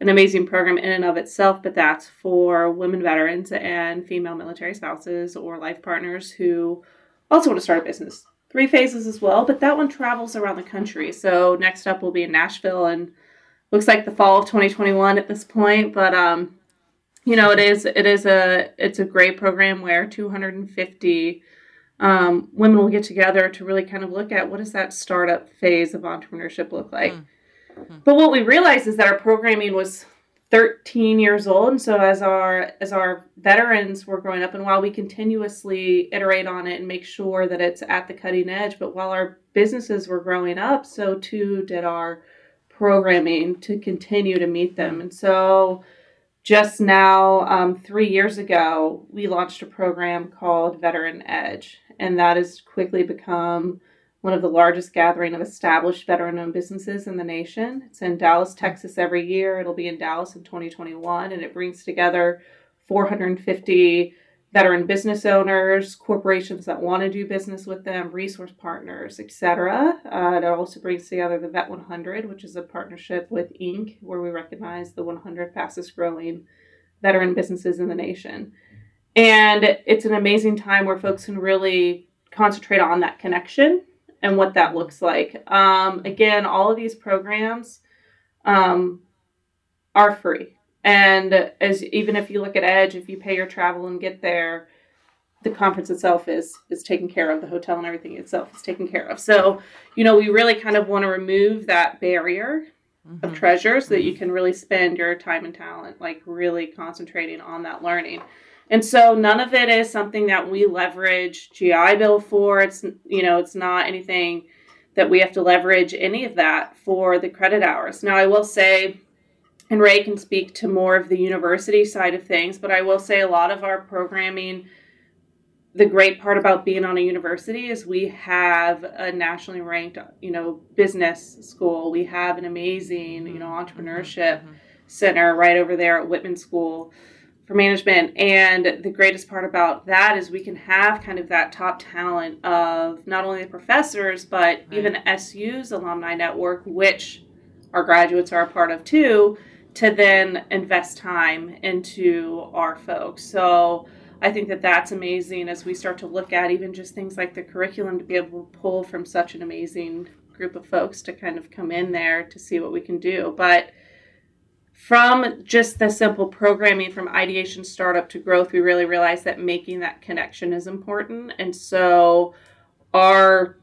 amazing program in and of itself, but that's for women veterans and female military spouses or life partners who also want to start a business. 3 phases as well, but that one travels around the country. So next up will be in Nashville, and looks like the fall of 2021 at this point, but it's a great program where 250 women will get together to really kind of look at what does that startup phase of entrepreneurship look like. Mm-hmm. But what we realized is that our programming was 13 years old, and so as our veterans were growing up, and while we continuously iterate on it and make sure that it's at the cutting edge, but while our businesses were growing up, so too did our programming to continue to meet them. And so just now, 3 years ago, we launched a program called Veteran Edge, and that has quickly become one of the largest gathering of established veteran-owned businesses in the nation. It's in Dallas, Texas every year. It'll be in Dallas in 2021, and it brings together 450 veteran business owners, corporations that want to do business with them, resource partners, etc. It also brings together the Vet 100, which is a partnership with Inc., where we recognize the 100 fastest growing veteran businesses in the nation. And it's an amazing time where folks can really concentrate on that connection and what that looks like. Again, all of these programs are free. And as even if you look at Edge, if you pay your travel and get there, the conference itself is taken care of. The hotel and everything itself is taken care of. So, we really kind of want to remove that barrier mm-hmm. of treasure so that you can really spend your time and talent, like really concentrating on that learning. And so none of it is something that we leverage GI Bill for. It's, it's not anything that we have to leverage any of that for the credit hours. Now, I will say, and Ray can speak to more of the university side of things, but I will say a lot of our programming, the great part about being on a university is we have a nationally ranked, business school. We have an amazing, entrepreneurship mm-hmm. center right over there at Whitman School for Management. And the greatest part about that is we can have kind of that top talent of not only the professors, but right. even SU's alumni network, which our graduates are a part of too, to then invest time into our folks. So I think that that's amazing as we start to look at even just things like the curriculum to be able to pull from such an amazing group of folks to kind of come in there to see what we can do. But from just the simple programming from ideation startup to growth, we really realized that making that connection is important. And so our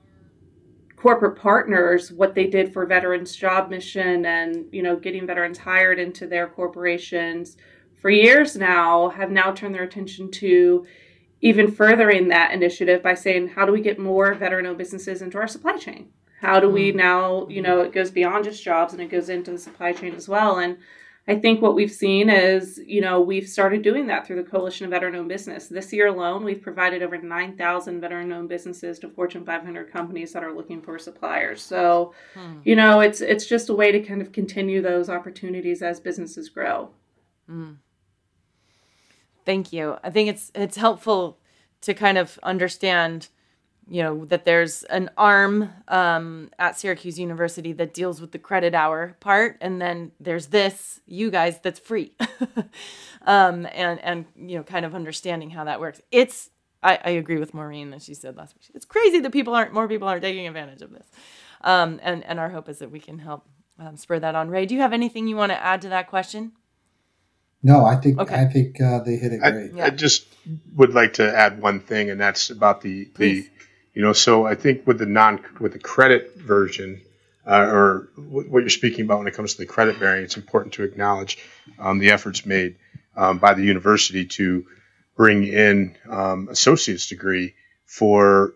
corporate partners, what they did for Veterans Job Mission and, getting veterans hired into their corporations for years now have now turned their attention to even furthering that initiative by saying, how do we get more veteran-owned businesses into our supply chain? How do we now, it goes beyond just jobs and it goes into the supply chain as well. And I think what we've seen is, we've started doing that through the Coalition of Veteran-Owned Business. This year alone, we've provided over 9,000 veteran-owned businesses to Fortune 500 companies that are looking for suppliers. So, it's just a way to kind of continue those opportunities as businesses grow. Mm. Thank you. I think it's helpful to kind of understand, that there's an arm at Syracuse University that deals with the credit hour part. And then there's this, you guys, that's free. and kind of understanding how that works. I agree with Maureen that she said last week. It's crazy that more people aren't taking advantage of this. And our hope is that we can help spur that on. Ray, do you have anything you want to add to that question? No, I think okay. I think they hit it great. I just would like to add one thing, and that's about the so I think with the credit version, or what you're speaking about when it comes to the credit variant, it's important to acknowledge the efforts made by the university to bring in associate's degree for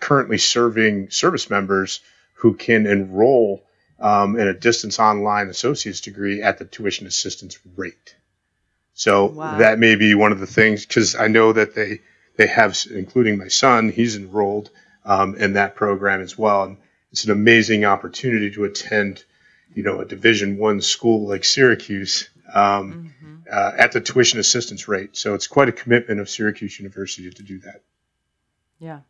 currently serving service members who can enroll and a distance online associate's degree at the tuition assistance rate. So wow. That may be one of the things, because I know that they have, including my son, he's enrolled in that program as well. And it's an amazing opportunity to attend, you know, a Division I school like Syracuse at the tuition assistance rate. So it's quite a commitment of Syracuse University to do that. Yeah.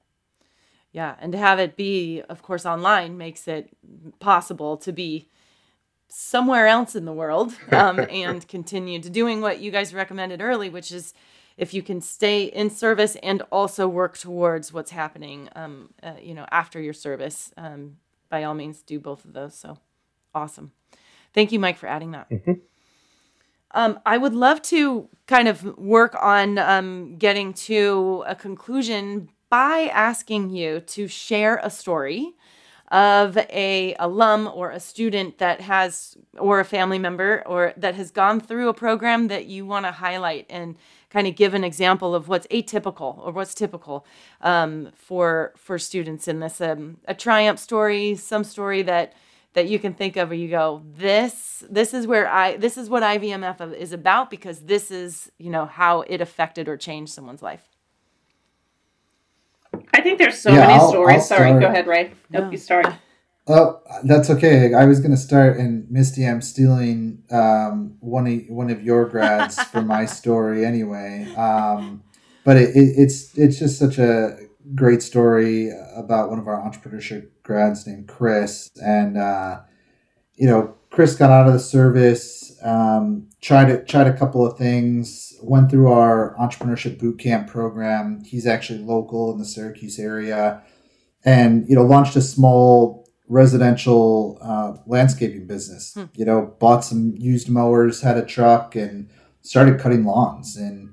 Yeah. And to have it be, of course, online makes it possible to be somewhere else in the world and continue to doing what you guys recommended early, which is if you can stay in service and also work towards what's happening, you know, after your service, by all means, do both of those. So awesome. Thank you, Mike, for adding that. Mm-hmm. I would love to kind of work on getting to a conclusion by asking you to share a story of a alum or a student that has, or a family member, or that has gone through a program that you want to highlight and kind of give an example of what's atypical or what's typical for students in this, a triumph story, some story that you can think of where you go, this is what IVMF is about, because this is, you know, how it affected or changed someone's life. I think there's so many stories. Sorry, go ahead, Ray. Nope, you start. Oh, that's okay. I was going to start, and Misty, I'm stealing one of your grads for my story anyway. But it's just such a great story about one of our entrepreneurship grads named Chris. And, you know, Chris got out of the service, tried a couple of things, went through our entrepreneurship bootcamp program. He's actually local in the Syracuse area, and, you know, launched a small residential landscaping business. You know, bought some used mowers, had a truck, and started cutting lawns, and,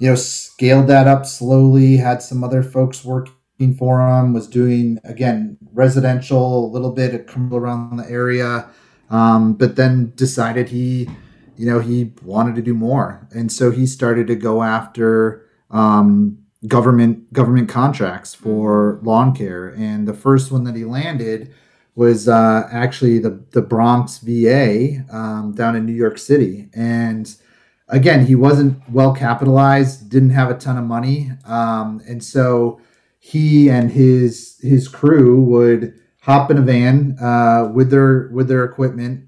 you know, scaled that up slowly, had some other folks working for him, was doing, again, residential, a little bit of commercial around the area. But then decided he wanted to do more. And so he started to go after government contracts for lawn care. And the first one that he landed was actually the Bronx VA down in New York City. And again, he wasn't well capitalized, didn't have a ton of money. And so he and his crew would hop in a van with their equipment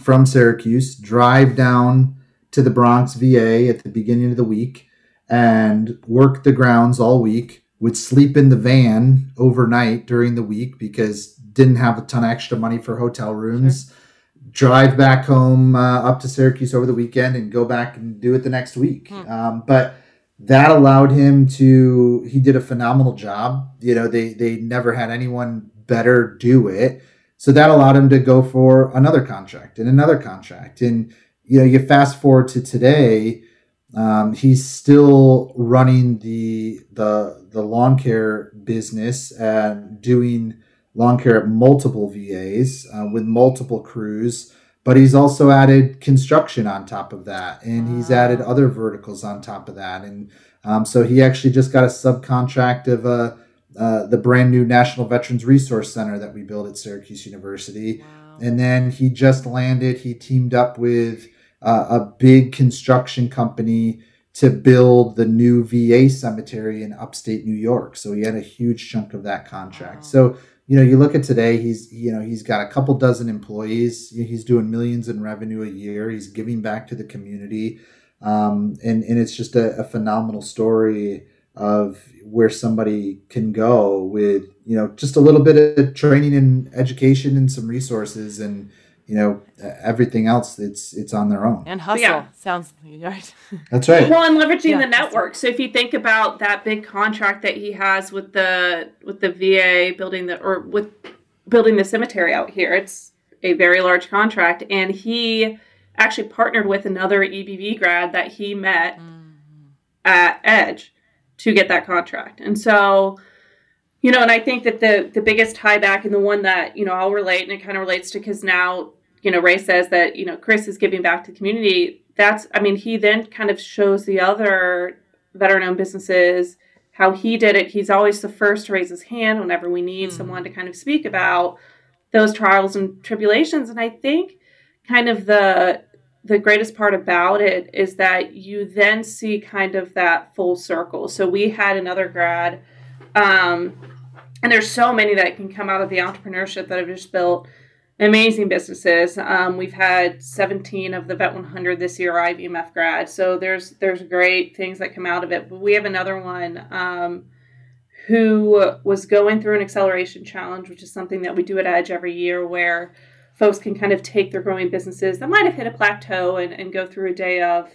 from Syracuse, drive down to the Bronx VA at the beginning of the week, and work the grounds all week, would sleep in the van overnight during the week because didn't have a ton of extra money for hotel rooms, drive back home up to Syracuse over the weekend, and go back and do it the next week. But that allowed him to, he did a phenomenal job. You know, they never had anyone better do it. So that allowed him to go for another contract. And, you know, you fast forward to today, he's still running the lawn care business and doing lawn care at multiple VAs with multiple crews. But he's also added construction on top of that, and he's added other verticals on top of that. And so he actually just got a subcontract of the brand new National Veterans Resource Center that we built at Syracuse University. Wow. And then he just landed, he teamed up with a big construction company to build the new VA cemetery in upstate New York. So he had a huge chunk of that contract. Wow. So, you know, you look at today, he's got a couple dozen employees. He's doing millions in revenue a year. He's giving back to the community. And it's just a phenomenal story of where somebody can go with, you know, just a little bit of training and education and some resources, and, you know, everything else, it's on their own. And hustle. Yeah. Sounds right. That's right. Well, and leveraging the network. So if you think about that big contract that he has with the VA building the cemetery out here, it's a very large contract. And he actually partnered with another EBV grad that he met at Edge to get that contract. And so, you know, and I think that the biggest tie back, and the one that, you know, I'll relate, and it kind of relates to, because now, you know, Ray says that, you know, Chris is giving back to the community. That's, I mean, he then kind of shows the other veteran-owned businesses how he did it. He's always the first to raise his hand whenever we need someone to kind of speak about those trials and tribulations. And I think kind of the greatest part about it is that you then see kind of that full circle. So we had another grad, and there's so many that can come out of the entrepreneurship that have just built amazing businesses. We've had 17 of the Vet 100 this year are IVMF grads. So there's great things that come out of it. But we have another one who was going through an acceleration challenge, which is something that we do at Edge every year, where folks can kind of take their growing businesses that might have hit a plateau and go through a day of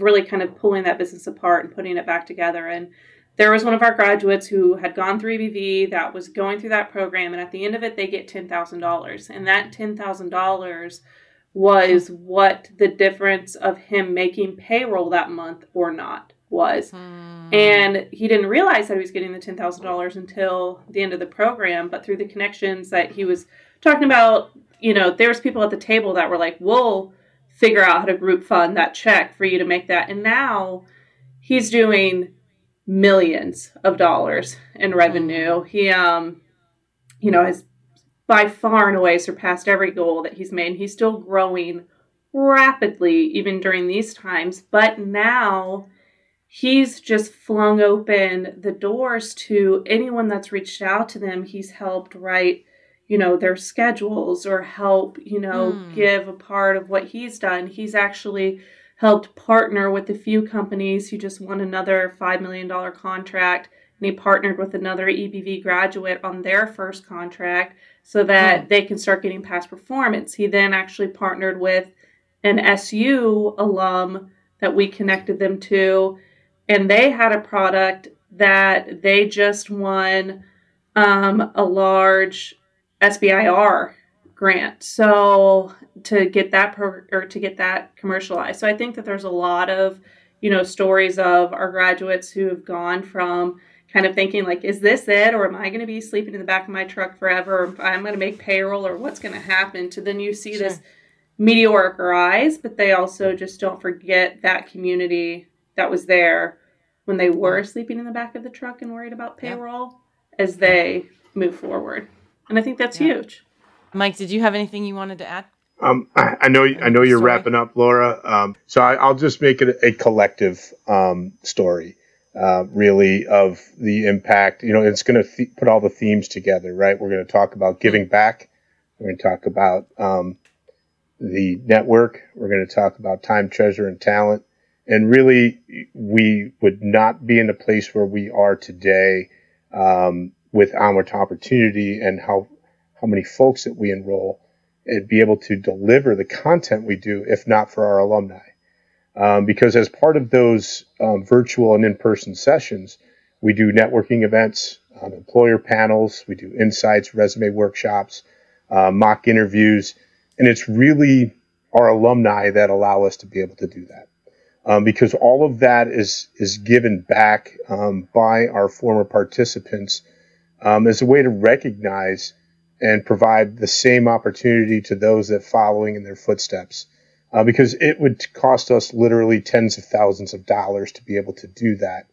really kind of pulling that business apart and putting it back together. And there was one of our graduates who had gone through EBV that was going through that program, and at the end of it, they get $10,000. And that $10,000 was what the difference of him making payroll that month or not was. And he didn't realize that he was getting the $10,000 until the end of the program, but through the connections that he was talking about, you know, there was people at the table that were like, we'll figure out how to group fund that check for you to make that. And now he's doing millions of dollars in revenue. He, you know, has by far and away surpassed every goal that he's made. He's still growing rapidly, even during these times. But now he's just flung open the doors to anyone that's reached out to them. He's helped write, you know, their schedules or help, you know, give a part of what he's done. He's actually helped partner with a few companies who just won another $5 million contract, and he partnered with another EBV graduate on their first contract so that they can start getting past performance. He then actually partnered with an SU alum that we connected them to, and they had a product that they just won a large SBIR grant. So to get that to get that commercialized. So I think that there's a lot of, you know, stories of our graduates who have gone from kind of thinking like, is this it? Or am I going to be sleeping in the back of my truck forever? Or I'm going to make payroll, or what's going to happen? To then you see this meteoric rise, but they also just don't forget that community that was there when they were sleeping in the back of the truck and worried about payroll as they move forward. And I think that's huge. Mike, did you have anything you wanted to add? I know you're wrapping up, Laura. So I'll just make it a collective story, really, of the impact. You know, it's going to put all the themes together, right? We're going to talk about giving back. We're going to talk about the network. We're going to talk about time, treasure, and talent. And really, we would not be in the place where we are today with Onward to Opportunity and how many folks that we enroll and be able to deliver the content we do, if not for our alumni. Because as part of those virtual and in-person sessions, we do networking events, employer panels, we do insights, resume workshops, mock interviews, and it's really our alumni that allow us to be able to do that. Because all of that is given back by our former participants as a way to recognize and provide the same opportunity to those that following in their footsteps. Because it would cost us literally tens of thousands of dollars to be able to do that.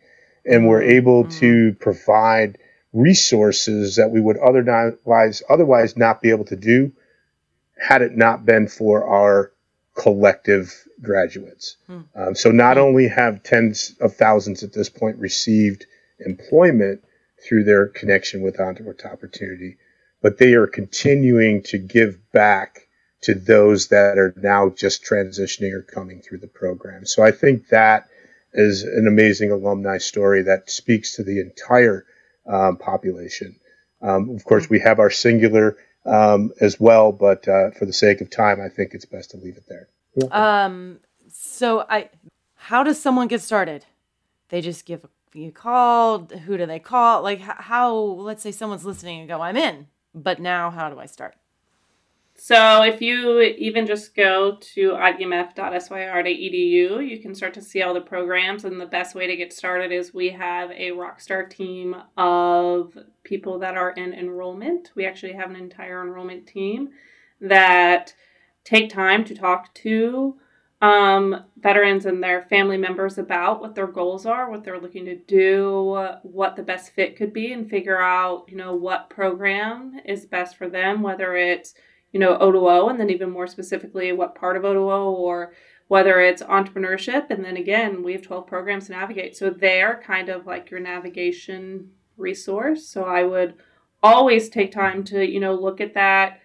And we're able to provide resources that we would otherwise not be able to do had it not been for our collective graduates. So not only have tens of thousands at this point received employment through their connection with Onward to Opportunity, but they are continuing to give back to those that are now just transitioning or coming through the program. So I think that is an amazing alumni story that speaks to the entire population. Of course, we have our singular as well, but for the sake of time, I think it's best to leave it there. How does someone get started? They just give you call. Who do they call? Like how? Let's say someone's listening and go, I'm in. But now, how do I start? So if you even just go to ivmf.syr.edu, you can start to see all the programs. And the best way to get started is we have a rockstar team of people that are in enrollment. We actually have an entire enrollment team that take time to talk to veterans and their family members about what their goals are, what they're looking to do, what the best fit could be, and figure out, you know, what program is best for them, whether it's, you know, O2O, and then even more specifically, what part of O2O, or whether it's entrepreneurship. And then again, we have 12 programs to navigate. So they're kind of like your navigation resource. So I would always take time to, you know, look at that,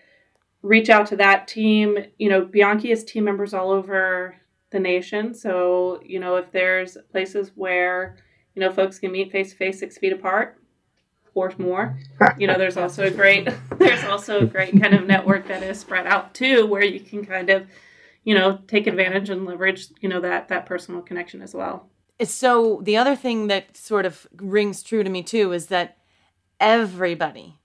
reach out to that team. You know, Bianchi has team members all over the nation. So, you know, if there's places where, you know, folks can meet face to face 6 feet apart or more, you know, there's also a great, kind of network that is spread out too, where you can kind of, you know, take advantage and leverage, you know, that personal connection as well. So the other thing that sort of rings true to me too, is that everybody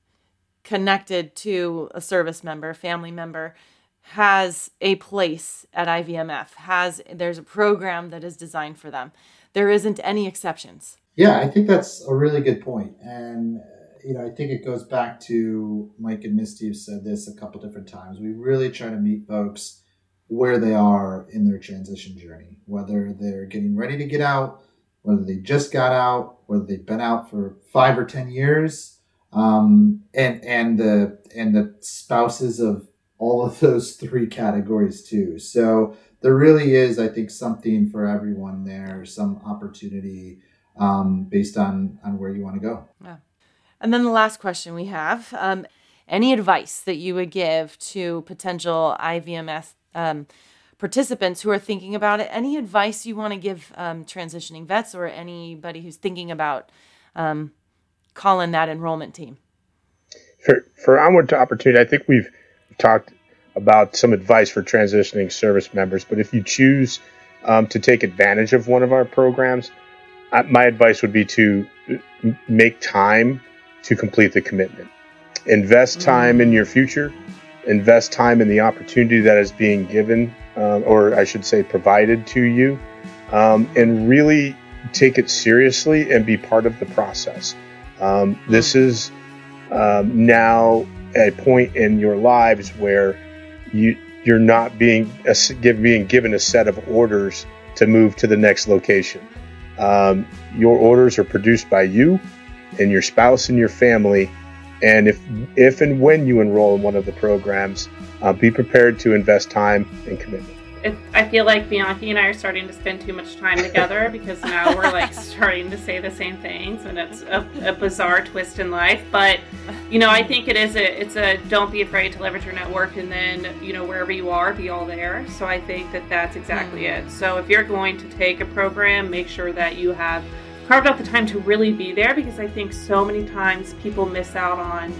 connected to a service member, family member, has a place at IVMF, there's a program that is designed for them. There isn't any exceptions. Yeah, I think that's a really good point. And, you know, I think it goes back to, Mike and Misty have said this a couple different times, we really try to meet folks where they are in their transition journey, whether they're getting ready to get out, whether they just got out, whether they've been out for 5 or 10 years, and the spouses of all of those three categories too. So there really is, I think, something for everyone there, some opportunity based on where you want to go. Yeah. And then the last question we have, any advice that you would give to potential IVMS participants who are thinking about it? Any advice you want to give transitioning vets or anybody who's thinking about calling that enrollment team? For Onward to Opportunity, I think we've talked about some advice for transitioning service members, but if you choose to take advantage of one of our programs, my advice would be to make time to complete the commitment. Invest time in your future, invest time in the opportunity that is being given, or I should say provided to you, and really take it seriously and be part of the process. This is now a point in your lives where you're not being given a set of orders to move to the next location. Your orders are produced by you and your spouse and your family. And if and when you enroll in one of the programs, be prepared to invest time and commitment. I feel like Bianchi and I are starting to spend too much time together because now we're like starting to say the same things, and it's a bizarre twist in life. But, you know, I think it's a don't be afraid to leverage your network, and then, you know, wherever you are, be all there. So I think that's exactly it. So if you're going to take a program, make sure that you have carved out the time to really be there, because I think so many times people miss out on,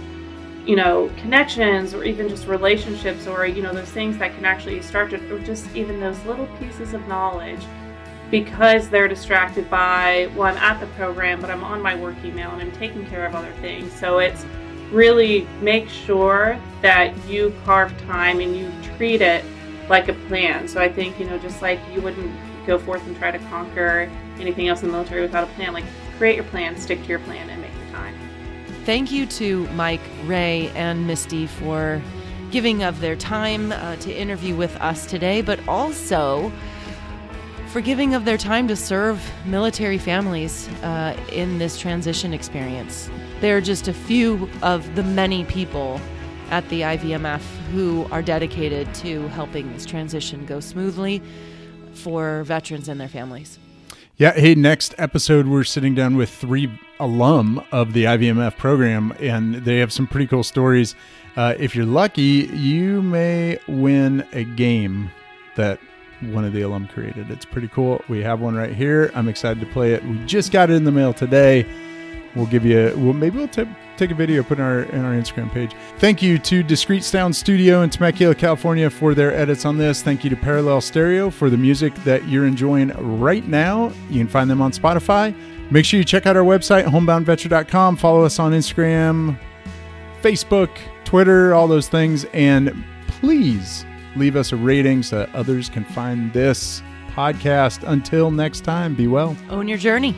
you know, connections or even just relationships, or, you know, those things that can actually start to, or just even those little pieces of knowledge, because they're distracted by, well, I'm at the program, but I'm on my work email and I'm taking care of other things. So it's really make sure that you carve time and you treat it like a plan. So I think, you know, just like you wouldn't go forth and try to conquer anything else in the military without a plan, like create your plan, stick to your plan, and make the time. Thank you to Mike, Ray, and Misty for giving of their time to interview with us today, but also for giving of their time to serve military families in this transition experience. They're just a few of the many people at the IVMF who are dedicated to helping this transition go smoothly for veterans and their families. Yeah. Hey, next episode, we're sitting down with three alum of the IVMF program, and they have some pretty cool stories. If you're lucky, you may win a game that one of the alum created. It's pretty cool. We have one right here. I'm excited to play it. We just got it in the mail today. We'll give you take a video, put it in our Instagram page. Thank you to Discreet Sound Studio in Temecula, California for their edits on this. Thank you to Parallel Stereo for the music that you're enjoying right now. You can find them on Spotify. Make sure you check out our website, homeboundveteran.com. Follow us on Instagram, Facebook, Twitter, all those things. And please leave us a rating so that others can find this podcast. Until next time, be well. Own your journey.